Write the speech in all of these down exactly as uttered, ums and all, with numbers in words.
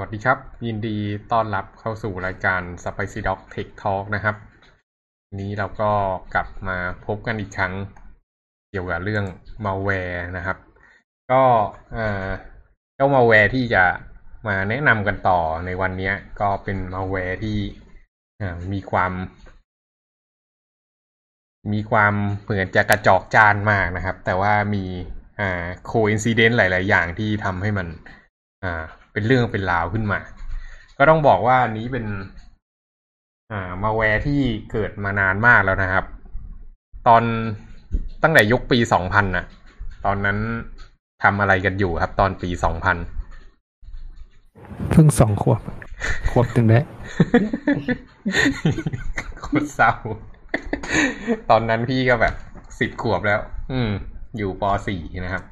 สวัสดีครับยินดีต้อนรับเข้าสู่รายการ Supply Side Talk Tech Talk นะครับวันนี้เราก็กลับมาพบกันอีกครั้งเกี่ยวกับเรื่อง malware นะครับก็เจ้า malware ที่จะมาแนะนำกันต่อในวันนี้ก็เป็น malware ที่มีความมีความเหมือนจะกระจอกจานมากนะครับแต่ว่ามีcoincidence หลายๆอย่างที่ทำให้มันเป็นเรื่องเป็นราวขึ้นมาก็ต้องบอกว่าอันนี้เป็นอ่ามาแวร์ที่เกิดมานานมากแล้วนะครับตอนตั้งแต่ยุคปีสองพันน่ะตอนนั้นทำอะไรกันอยู่ครับตอนปีสองพันเพิ่งสองขวบขวบถึงได้โคตรเศร้าตอนนั้นพี่ก็แบบสิบขวบแล้วอืมอยู่ป.สี่ นะครับ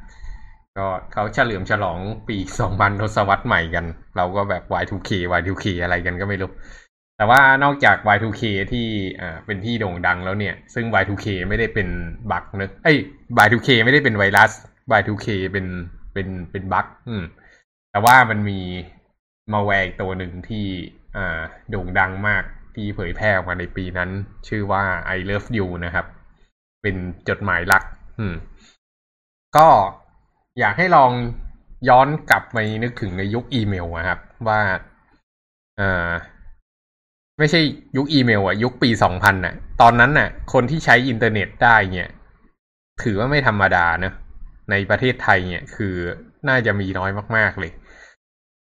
ก็เขาเฉลิมฉลองปีสองพันทศวรรษใหม่กันเราก็แบบ วาย ทู เค วาย ทู เค อะไรกันก็ไม่รู้แต่ว่านอกจาก วาย ทู เค ที่อ่าเป็นที่โด่งดังแล้วเนี่ยซึ่ง วาย ทู เค ไม่ได้เป็นบั๊กนะเอ้ย วาย ทู เค ไม่ได้เป็นไวรัส วาย ทู เค เป็นเป็นเป็นบั๊กอืมแต่ว่ามันมีมาแวร์ตัวหนึ่งที่อ่าโด่งดังมากที่เผยแพร่ออกมาในปีนั้นชื่อว่า I Love You นะครับเป็นจดหมายรักอืมก็อยากให้ลองย้อนกลับไปนึกถึงในยุคอีเมลนะครับว่าอ่าไม่ใช่ยุคอีเมลอะยุคปีสองพันน่ะตอนนั้นน่ะคนที่ใช้อินเทอร์เน็ตได้เนี่ยถือว่าไม่ธรรมดานะในประเทศไทยเนี่ยคือน่าจะมีน้อยมากๆเลย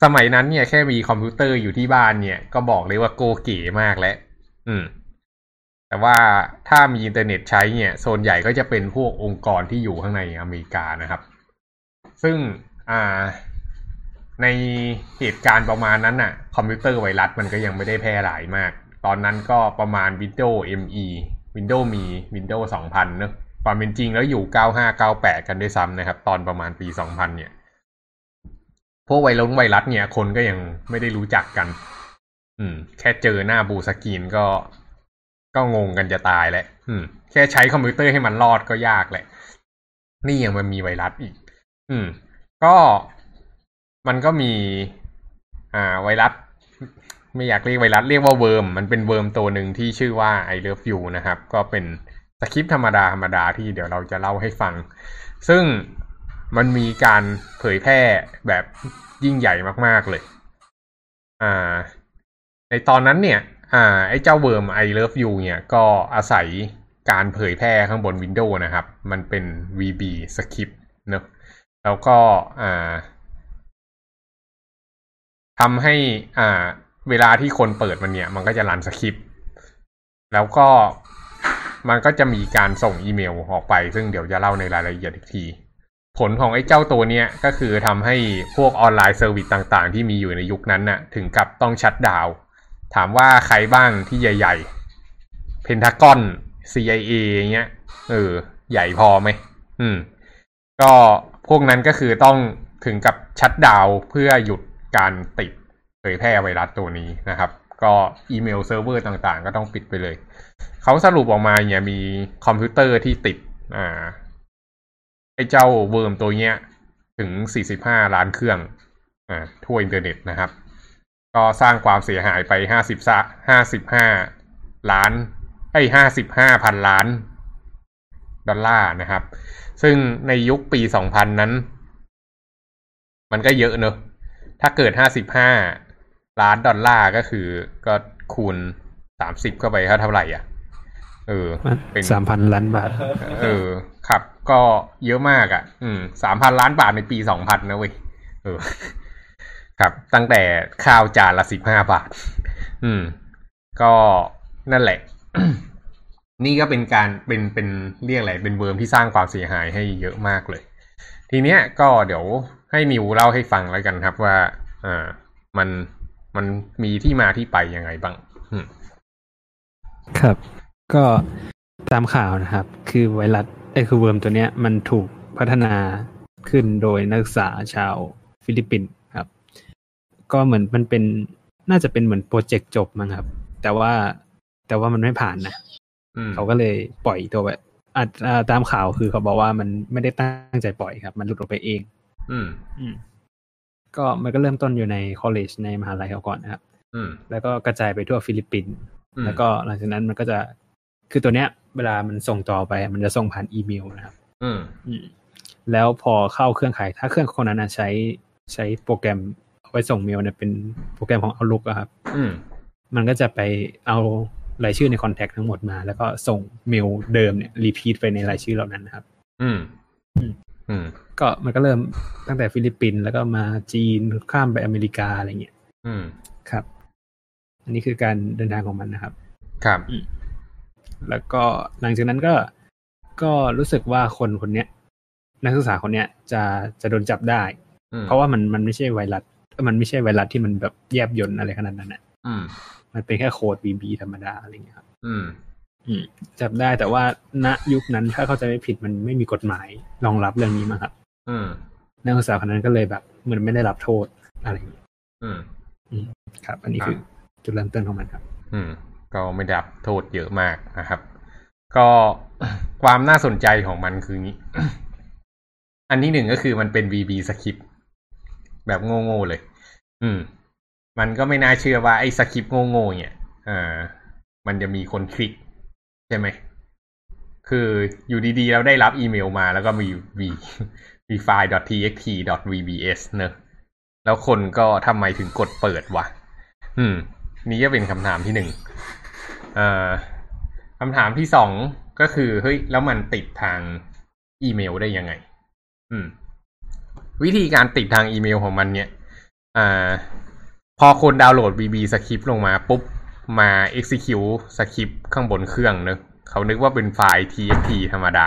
สมัยนั้นเนี่ยแค่มีคอมพิวเตอร์อยู่ที่บ้านเนี่ยก็บอกเลยว่าโกเก๋มากแล้วอืมแต่ว่าถ้ามีอินเทอร์เน็ตใช้เนี่ยโซนใหญ่ก็จะเป็นพวกองค์กรที่อยู่ข้างในอเมริกานะครับซึ่งในเหตุการณ์ประมาณนั้นน่ะคอมพิวเตอร์ไวรัสมันก็ยังไม่ได้แพร่หลายมากตอนนั้นก็ประมาณ Windows เอ็ม อี Windows มี Windows สองพัน เนอะความเป็นจริงแล้วอยู่เก้าห้าเก้าแปดกันด้วยซ้ำนะครับตอนประมาณปีสองพันเนี่ยพวกไวรัสไวรัสเนี่ยคนก็ยังไม่ได้รู้จักกันอืมแค่เจอหน้าบูสกรีนก็ก็งงกันจะตายแล้วอืมแค่ใช้คอมพิวเตอร์ให้มันรอดก็ยากแหละนี่ยังมันมีไวรัสอีกอืมก็มันก็มีอ่าไวรัสไม่อยากเรียกไวรัสเรียกว่าเวิร์มมันเป็นเวิร์มตัวหนึ่งที่ชื่อว่า I Love You นะครับก็เป็นสคริปต์ธรรมดาธรรมดาที่เดี๋ยวเราจะเล่าให้ฟังซึ่งมันมีการเผยแพร่แบบยิ่งใหญ่มากๆเลยอ่าในตอนนั้นเนี่ยอ่าไอ้เจ้าเวิร์ม I Love You เนี่ยก็อาศัยการเผยแพร่ข้างบน Windows นะครับมันเป็น วี บี Script เนอะแล้วก็อ่าทำให้อ่าเวลาที่คนเปิดมันเนี่ยมันก็จะรันสคริปต์แล้วก็มันก็จะมีการส่งอีเมลออกไปซึ่งเดี๋ยวจะเล่าในรายละเอียดอีกทีผลของไอ้เจ้าตัวเนี้ยก็คือทำให้พวกออนไลน์เซอร์วิสต่างๆที่มีอยู่ในยุคนั้นน่ะถึงกับต้องชัตดาวน์ถามว่าใครบ้างที่ใหญ่ๆเพนทากอน ซี ไอ เอ เงี้ยเออใหญ่พอไหมอืมก็พวกนั้นก็คือต้องถึงกับชัตดาวน์เพื่อหยุดการติดเผยแพร่ไวรัสตัวนี้นะครับก็อีเมลเซิร์ฟเวอร์ต่างๆก็ต้องปิดไปเลยเขาสรุปออกมาเนี่ยมีคอมพิวเตอร์ที่ติดอ่าไอ้เจ้าเวิร์มตัวเนี้ยถึงสี่สิบห้าล้านเครื่องอ่าทั่วอินเทอร์เน็ตนะครับก็สร้างความเสียหายไปห้าสิบ ห้าสิบห้าล้านไอ้ห้าสิบห้าพันล้านดอลลาร์นะครับซึ่งในยุคปีสองพันนั้นมันก็เยอะเนอะถ้าเกิดห้าสิบห้าล้านดอลลาร์ก็คือก็คูณสามสิบเข้าไปเท่าไหร่อ่ะเออเป็น สามพัน ล้านบาทเออครับก็เยอะมากอ่ะอืม สามพัน ล้านบาทในปีสองพันนะเว้ยเออครับตั้งแต่ข้าวจานละสิบห้าบาทอืมก็นั่นแหละ นี่ก็เป็นการเป็นเป็นเรียกอะไรเป็นเวิร์มที่สร้างความเสียหายให้เยอะมากเลยทีเนี้ยก็เดี๋ยวให้นิวเล่าให้ฟังแล้วกันครับว่าอ่ามันมันมีที่มาที่ไปยังไงบ้างครับก็ตามข่าวนะครับคือไวรัสไอ้คือเวิร์มตัวเนี้ยมันถูกพัฒนาขึ้นโดยนักศึกษาชาวฟิลิปปินส์ครับก็เหมือนมันเป็นน่าจะเป็นเหมือนโปรเจกต์จบมั้งครับแต่ว่าแต่ว่ามันไม่ผ่านนะเขาก็เลยปล่อยตัวไปอ่าตามข่าวคือเขาบอกว่ามันไม่ได้ตั้งใจปล่อยครับมันหลุดออกไปเองอืมอืม ก็มันก็เริ่มต้นอยู่ใน college ในมหาลัยเขาก่อนนะครับแล้วก็กระจายไปทั่วฟิลิปปินส์แล้วก็หลังจากนั้นมันก็จะคือตัวเนี้ยเวลามันส่งต่อไปมันจะส่งผ่านอีเมลนะครับแล้วพอเข้าเครื่องขายถ้าเครื่องคนนั้นใช้ใช้โปรแกรมไว้ส่งเมลเนี่ยเป็นโปรแกรมของ Outlook อะครับมันก็จะไปเอารายชื่อในคอนแทคทั้งหมดมาแล้วก็ส่งเมลเดิมเนี่ยรีพีทไปในรายชื่อเหล่านั้นนะครับอืมอืมก็มันก็เริ่มตั้งแต่ฟิลิปปินส์แล้วก็มาจีนข้ามไปอเมริกาอะไรเงี้ยอืมครับอันนี้คือการเดินทางของมันนะครับครับแล้วก็หลังจากนั้นก็ก็รู้สึกว่าคนคนเนี้ยนักศึกษาคนเนี้ยจะจะโดนจับได้เพราะว่ามันมันไม่ใช่ไวรัสมันไม่ใช่ไวรัสที่มันแบบแยบยลอะไรขนาดนั้นน่ะอืมมันเป็นแค่โค้ด วี บี ธรรมดาอะไรเงี้ยครับอืมอืมจับได้แต่ว่าณยุคนั้นถ้าเข้าใจไม่ผิดมันไม่มีกฎหมายรองรับเรื่องนี้มาครับอืมนักศึกษาคนนั้นก็เลยแบบเหมือนไม่ได้รับโทษอะไรอย่างงี้อืมอืมครับอันนี้คือจุดเริ่มต้นของมันครับอืมก็ไม่ได้รับโทษเยอะมากนะครับก็ความน่าสนใจของมันคืองี้ อันที่หนึ่งก็คือมันเป็น วี บี Script แบบโง่ๆเลยอืมมันก็ไม่น่าเชื่อว่าไอ้สคริปต์โง่ๆเนี่ยอ่ามันจะมีคนคลิกใช่ไหมคืออยู่ดีๆเราได้รับอีเมลมาแล้วก็มี v v file .txt .vbs เนอะแล้วคนก็ทำไมถึงกดเปิดวะอืมนี่ก็เป็นคำถามที่หนึ่งอ่าคำถามที่สองก็คือเฮ้ยแล้วมันติดทางอีเมลได้ยังไงอืมวิธีการติดทางอีเมลของมันเนี่ยอ่าพอคนดาวน์โหลด วี บี Script ลงมาปุ๊บมา execute Script ข้างบนเครื่องนะเขานึกว่าเป็นไฟล์ txt ธรรมดา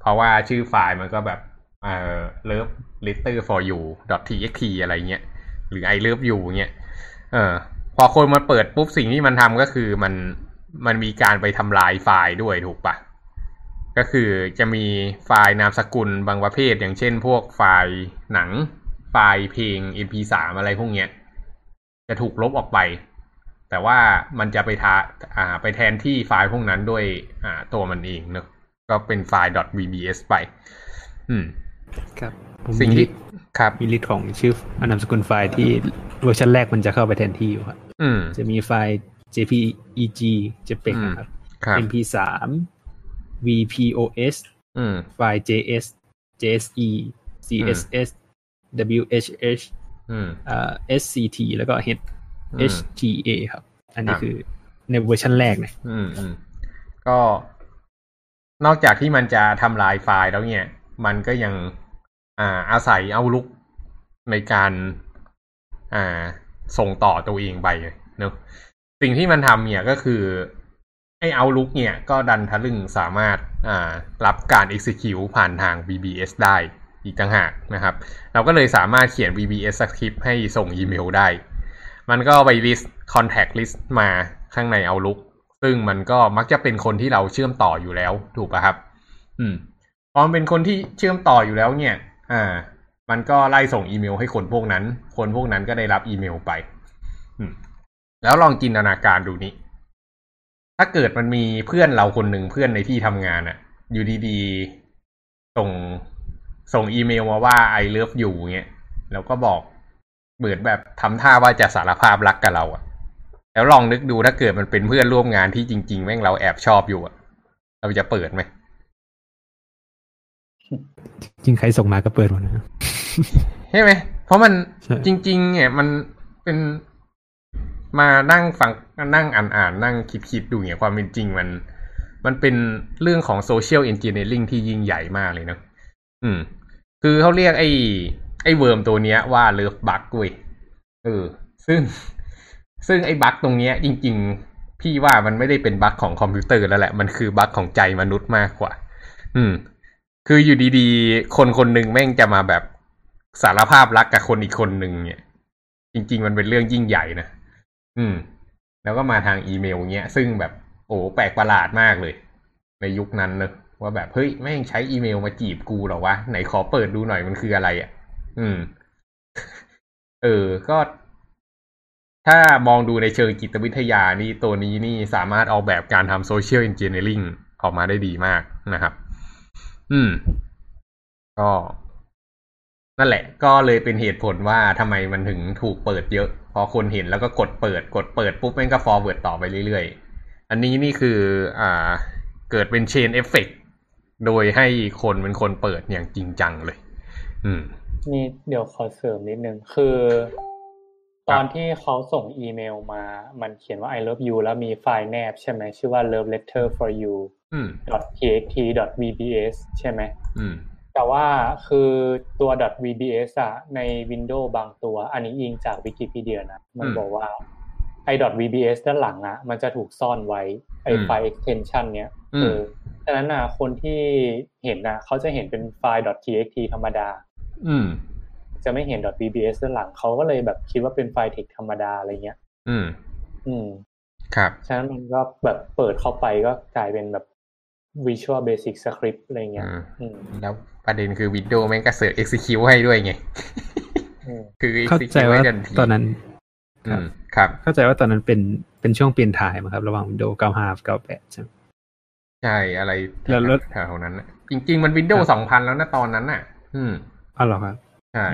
เพราะว่าชื่อไฟล์มันก็แบบเอ่อ love letter for you .txt อะไรเงี้ยหรือ I love you เงี้ยเออพอคนมาเปิดปุ๊บสิ่งที่มันทำก็คือมันมันมีการไปทำลายไฟล์ด้วยถูกปะก็คือจะมีไฟล์นามสกุลบางประเภทอย่างเช่นพวกไฟล์หนังไฟล์เพลง เอ็ม พี สาม อะไรพวกเนี้ยจะถูกลบออกไปแต่ว่ามันจะไปทาอ่าไปแทนที่ไฟล์พวกนั้นด้วยอ่าตัวมันเองเนอะก็เป็นไฟล์ .vbs ไปอืมครับสิ่งที่ครับมีลิสต์ของชื่อนามสกุลไฟล์ที่เวอร์ชันแรกมันจะเข้าไปแทนที่อยู่ครับอืมจะมีไฟล์ jpeg jpeg นะครับ เอ็ม พี สาม vpos อืมไฟล์ js jse css whhอ่า sct แล้วก็ hta ครับอันนี้คือในเวอร์ชันแรกนะอืมก็นอกจากที่มันจะทำลายไฟล์แล้วเนี่ยมันก็ยังอ่าอาศัยOutlookในการอ่าส่งต่อตัวเองไปเนอะสิ่งที่มันทำเนี่ยก็คือไอ้Outlookเนี่ยก็ดันทะลึ่งสามารถอ่ารับการ execute ผ่านทาง วี บี เอส ได้อีกต่างหากนะครับเราก็เลยสามารถเขียน วี บี เอส Script ให้ส่งอีเมลได้มันก็ไป list contact list มาข้างใน Outlook ซึ่งมันก็มักจะเป็นคนที่เราเชื่อมต่ออยู่แล้วถูกป่ะครับอืมพอเป็นคนที่เชื่อมต่ออยู่แล้วเนี่ยอ่ามันก็ไล่ส่งอีเมลให้คนพวกนั้นคนพวกนั้นก็ได้รับอีเมลไปอืมแล้วลองจินตนาการดูนี้ถ้าเกิดมันมีเพื่อนเราคนหนึ่งเพื่อนในที่ทำงานอะอยู่ดีๆส่งส่งอีเมลมาว่า I love you เงี้ยแล้วก็บอกเหมือนแบบทำท่าว่าจะสารภาพรักกับเราอะแล้วลองนึกดูถ้าเกิดมันเป็นเพื่อนร่วมงานที่จริงๆแม่งเราแอบชอบอยู่อะเราจะเปิดไหมจริงใครส่งมาก็เปิดหมดนะใช่ไหมเพราะมันจริงๆเนี่ยมันเป็นมานั่งฟังนั่งอ่านๆนั่งคิดๆดูเนี่ยความเป็นจริงมันมันเป็นเรื่องของโซเชียลเอนจิเนียริ่งที่ยิ่งใหญ่มากเลยนะอืมคือเขาเรียกไอ้ไอ้เวิร์มตัวเนี้ยว่าเลิฟบั๊กเว้ยเออซึ่งซึ่งไอ้บั๊กตรงเนี้ยจริงๆพี่ว่ามันไม่ได้เป็นบั๊กของคอมพิวเตอร์แล้วแหละมันคือบั๊กของใจมนุษย์มากกว่าอืมคืออยู่ดีๆคนคนหนึ่งแม่งจะมาแบบสารภาพรักกับคนอีกคนหนึ่งเนี่ยจริงๆมันเป็นเรื่องยิ่งใหญ่นะอืมแล้วก็มาทางอีเมลเงี้ยซึ่งแบบโอ้แปลกประหลาดมากเลยในยุคนั้นเนอะว่าแบบเฮ้ยแม่งใช้อีเมลมาจีบกูเหรอวะไหนขอเปิดดูหน่อยมันคืออะไรอ่ะอืมเออก็ถ้ามองดูในเชิงจิตวิทยานี่ตัวนี้นี่สามารถออกแบบการทำโซเชียลเอนจิเนียริ่งออกมาได้ดีมากนะครับอืมก็ นั่นแหละก็เลยเป็นเหตุผลว่าทำไมมันถึงถูกเปิดเยอะพอคนเห็นแล้วก็กดเปิดกดเปิดปุ๊บมันก็ forward ต่อไปเรื่อยๆอันนี้นี่คืออ่าเกิดเป็น chain effect โดยให้คนเป็นคนเปิดอย่างจริงจังเลยอืมนี่เดี๋ยวขอเสริมนิดนึงคือตอนที่เขาส่งอีเมลมามันเขียนว่า I love you แล้วมีไฟล์แนบใช่ไหมชื่อว่า love letter for you .txt .vbs ใช่ไหมแต่ว่าคือตัว .vbs อะใน Windows บางตัวอันนี้อิงจาก Wikipedia นะมันบอกว่าไอ้ .vbs ด้านหลังอะมันจะถูกซ่อนไว้ไอ้ไฟล์ extension เนี้ยเออฉะนั้นนะคนที่เห็นนะเขาจะเห็นเป็นไฟล์ .txt ธรรมดาอืมจะไม่เห็น .vbs ด้านหลังเขาก็เลยแบบคิดว่าเป็นไฟล์ text ธรรมดาอะไรเงี้ยอืมอืมครับฉะนั้นมันก็แบบเปิดเข้าไปก็กลายเป็นแบบVisual Basic Script อะไรเงี้ยแล้วประเด็นคือ Windows แม่งก็เสิร์ฟ Execute ให้ด้วยไงคือเข้าใจว่าตอนนั้นครับเข้าใจว่าตอนนั้นเป็นเป็นช่วงเปลี่ยนถ่ายมั้งครับระหว่าง Windows เก้าสิบห้า เก้าสิบแปดใช่ใช่อะไรแล้วรถแถวนั้นจริงๆมัน Windows สองพันแล้วนะตอนนั้นน่ะอืมอ๋อเหรอครับใช่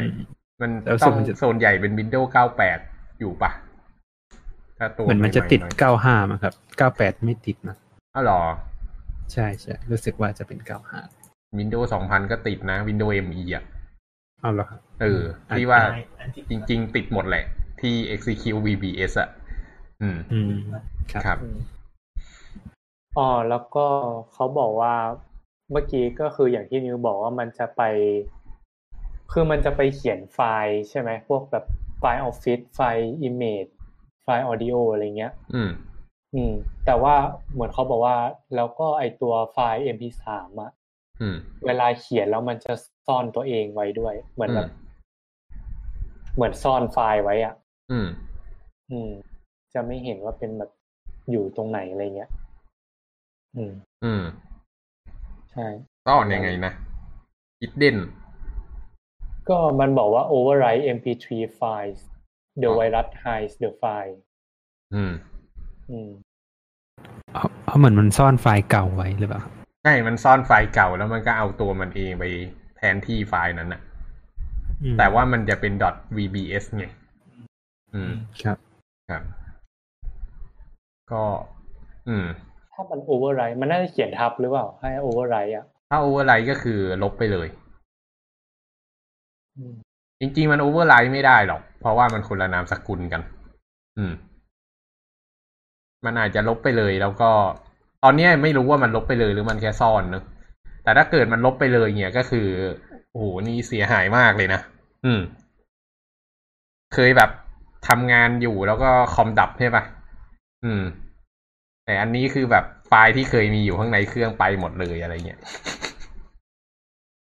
มันต้องโซนใหญ่เป็น Windows เก้าสิบแปดอยู่ป่ะถ้าตัวมันมันจะติดเก้าสิบห้ามั้งครับเก้าสิบแปดไม่ติดนะอ๋อเหรอใช่ๆรู้สึกว่าจะเป็นเก้าสิบห้า Windows สองพัน ก็ติดนะ Windows เอ็ม อี อ่ะเอาล่ะเออที่ว่าจริงๆติดหมดแหละที่ Execute วี บี เอส อ่ะอืมอืมครับอ๋อแล้วก็เขาบอกว่าเมื่อกี้ก็คืออย่างที่นิวบอกว่ามันจะไปคือมันจะไปเขียนไฟล์ใช่ไหมพวกแบบไฟล์ Office ไฟล์ Image ไฟล์ Audio อะไรเงี้ยอืมอืมแต่ว่าเหมือนเขาบอกว่าแล้วก็ไอตัวไฟล์ เอ็ม พี ทรี อ่ะอืมเวลาเขียนแล้วมันจะซ่อนตัวเองไว้ด้วยเหมือนแบบเหมือนซ่อนไฟล์ไว้อ่ะอืมอืมจะไม่เห็นว่าเป็นแบบอยู่ตรงไหนอะไรเงี้ยอืมอืมใช่ซ่อนยังไงนะ hidden ก็มันบอกว่า overwrite เอ็ม พี ทรี files the virus hides the file อืมอืมเอาเหมือนมันซ่อนไฟล์เก่าไว้หรือเปล่าใช่มันซ่อนไฟล์เก่าแล้วมันก็เอาตัวมันเองไปแทนที่ไฟล์นั้นน่ะแต่ว่ามันจะเป็น .vbs ไงอืมครับครับก็อืมถ้ามัน overwrite มันน่าจะเขียนทับหรือเปล่าให้ overwrite อ่ะถ้า overwrite ก็คือลบไปเลยจริงๆมัน overwrite ไม่ได้หรอกเพราะว่ามันคนละนามสกุลกันอืมมันอาจจะลบไปเลยแล้วก็ตอนนี้ไม่รู้ว่ามันลบไปเลยหรือมันแค่ซ่อนเนอะแต่ถ้าเกิดมันลบไปเลยเนี่ยก็คือโอ้โหนี่เสียหายมากเลยนะอืมเคยแบบทำงานอยู่แล้วก็คอมดับใช่ป่ะอืมแต่อันนี้คือแบบไฟล์ที่เคยมีอยู่ข้างในเครื่องไปหมดเลยอะไรเงี้ย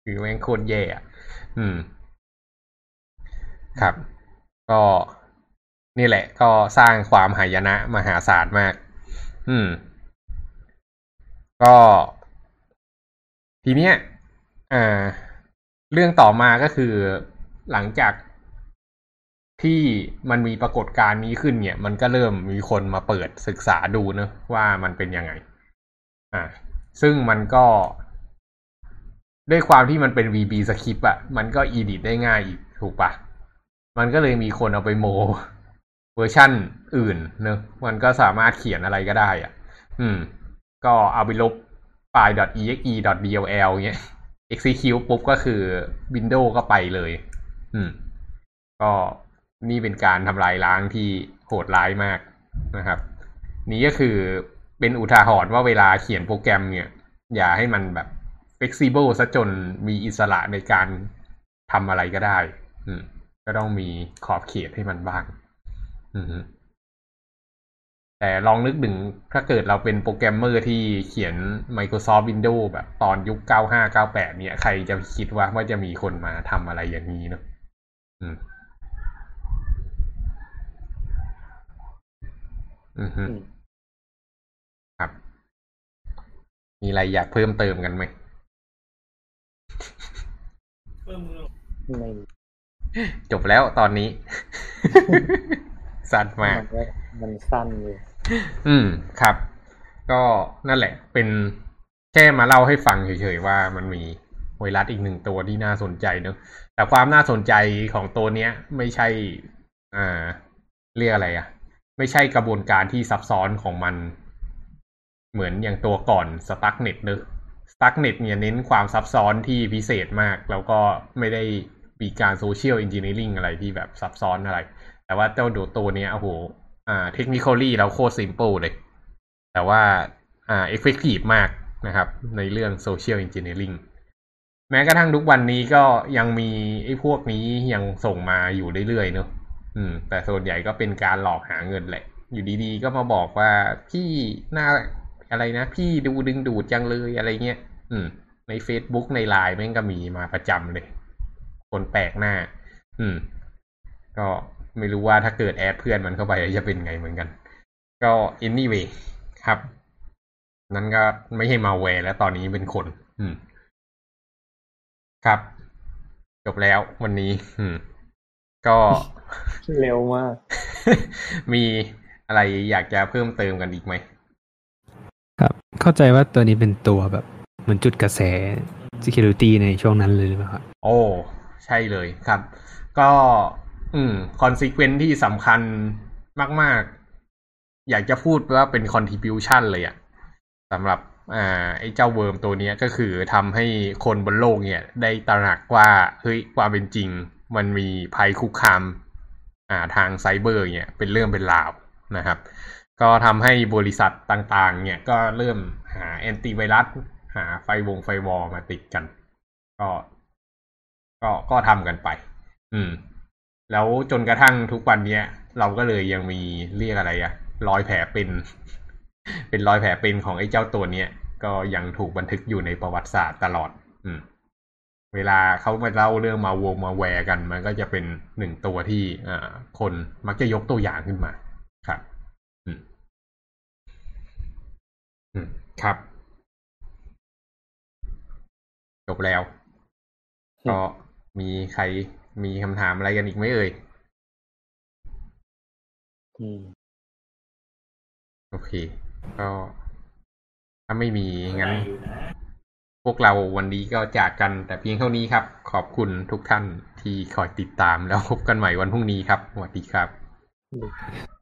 คือแม่งโคตรแย่อ่ะอืมครับก็นี่แหละก็สร้างความหายนะมหาศาลมากอืมก็ทีเนี้ยอ่าเรื่องต่อมาก็คือหลังจากที่มันมีปรากฏการณ์นี้ขึ้นเนี่ยมันก็เริ่มมีคนมาเปิดศึกษาดูนะว่ามันเป็นยังไงอ่าซึ่งมันก็ด้วยความที่มันเป็น วี บี Script อ่ะมันก็ edit ได้ง่ายอีกถูกปะมันก็เลยมีคนเอาไปโมเวอร์ชันอื่นเนอะมันก็สามารถเขียนอะไรก็ได้อ่ะอืมก็เอาไปลบไฟล์ .exe.dll เงี้ย execute ปุ๊บก็คือ Windows ก็ไปเลยอืมก็นี่เป็นการทำลายล้างที่โหดร้ายมากนะครับนี่ก็คือเป็นอุทาหรณ์ว่าเวลาเขียนโปรแกรมเนี่ยอย่าให้มันแบบ flexible ซะจนมีอิสระในการทำอะไรก็ได้อืมก็ต้องมีขอบเขตให้มันบ้างแต่ลองนึกถึงถ้าเกิดเราเป็นโปรแกรมเมอร์ที่เขียน Microsoft Windows แบบตอนยุคเก้าสิบห้า เก้าสิบแปดเนี่ยใครจะคิดว่าว่าจะมีคนมาทำอะไรอย่างนี้เนาะอืมอืมครับมีอะไรอยากเพิ่มเติมกันไหมเพิ่มไม่จบแล้วตอนนี้ สั้นมากมันสั้นเลยอืมครับก็นั่นแหละเป็นแค่มาเล่าให้ฟังเฉยๆว่ามันมี ไวรัสอีกหนึ่งตัวที่น่าสนใจเนอะแต่ความน่าสนใจของตัวเนี้ยไม่ใช่อ่าเรียกอะไรอ่ะไม่ใช่กระบวนการที่ซับซ้อนของมันเหมือนอย่างตัวก่อน Stuxnet เนอะ Stuxnet เนี่ยเน้นความซับซ้อนที่พิเศษมากแล้วก็ไม่ได้มีการโซเชียลอินจิเนียริ่งอะไรที่แบบซับซ้อนอะไรแต่ว่าเจ้าดูตัวเนี้ยโอ้โหอ่าเทคนิคอลลี่เราโคตรซิมเปิลเลยแต่ว่าอ่าเอฟเฟคทีฟมากนะครับในเรื่องโซเชียลอินจิเนียริ่งแม้กระทั่งทุกวันนี้ก็ยังมีไอ้พวกนี้ยังส่งมาอยู่เรื่อยๆเนอะอืมแต่ส่วนใหญ่ก็เป็นการหลอกหาเงินแหละอยู่ดีๆก็มาบอกว่าพี่หน้าอะไรนะพี่ดูดึงดูดจังเลยอะไรเงี้ยอืมใน Facebook ใน ไลน์ แม่งก็มีมาประจำเลยคนแปลกหน้าอืมก็ไม่รู้ว่าถ้าเกิดแอดเพื่อนมันเข้าไปจะเป็นไงเหมือนกันก็ anyway ครับนั้นก็ไม่ใช่มาแวร์แล้วตอนนี้เป็นคนอืมครับจบแล้ววันนี้อืมก็เร็วมากมีอะไรอยากจะเพิ่มเติมกันอีกไหมครับเข้าใจว่าตัวนี้เป็นตัวแบบเหมือนจุดกระแส security ในช่วงนั้นเลยหรือเปล่าครับโอ้ใช่เลยครับก็อืม consequence ที่สำคัญมากๆอยากจะพูดว่าเป็น contribution เลยอ่ะสำหรับอ่าไอ้เจ้าเวิร์มตัวนี้ก็คือทำให้คนบนโลกเนี่ยได้ตระหนักว่าเฮ้ยความเป็นจริงมันมีภัยคุกคามอ่าทางไซเบอร์เนี่ยเป็นเรื่องเป็นราวนะครับก็ทำให้บริษัทต่างๆเนี่ยก็เริ่มหาแอนตี้ไวรัสหาไฟวงไฟวอลมาติดกันก็ก็ก็ทำกันไปอืมแล้วจนกระทั่งทุกวันนี้เราก็เลยยังมีเรียกอะไรอะรอยแผลเป็นเป็นรอยแผลเป็นของไอ้เจ้าตัวเนี้ยก็ยังถูกบันทึกอยู่ในประวัติศาสตร์ตลอดอืมเวลาเขามาเล่าเรื่องมาวงมาแวร์กันมันก็จะเป็นหนึ่งตัวที่อ่าคนมักจะยกตัวอย่างขึ้นมาครับอืมอืมครับจบแล้วก็มีใครมีคำถามอะไรกันอีกไหมเอ่ยอืมโอเคก็ถ้าไม่มีงั้นพวกเราวันนี้ก็จากกันแต่เพียงเท่านี้ครับขอบคุณทุกท่านที่คอยติดตามแล้วพบกันใหม่วันพรุ่งนี้ครับสวัสดีครับ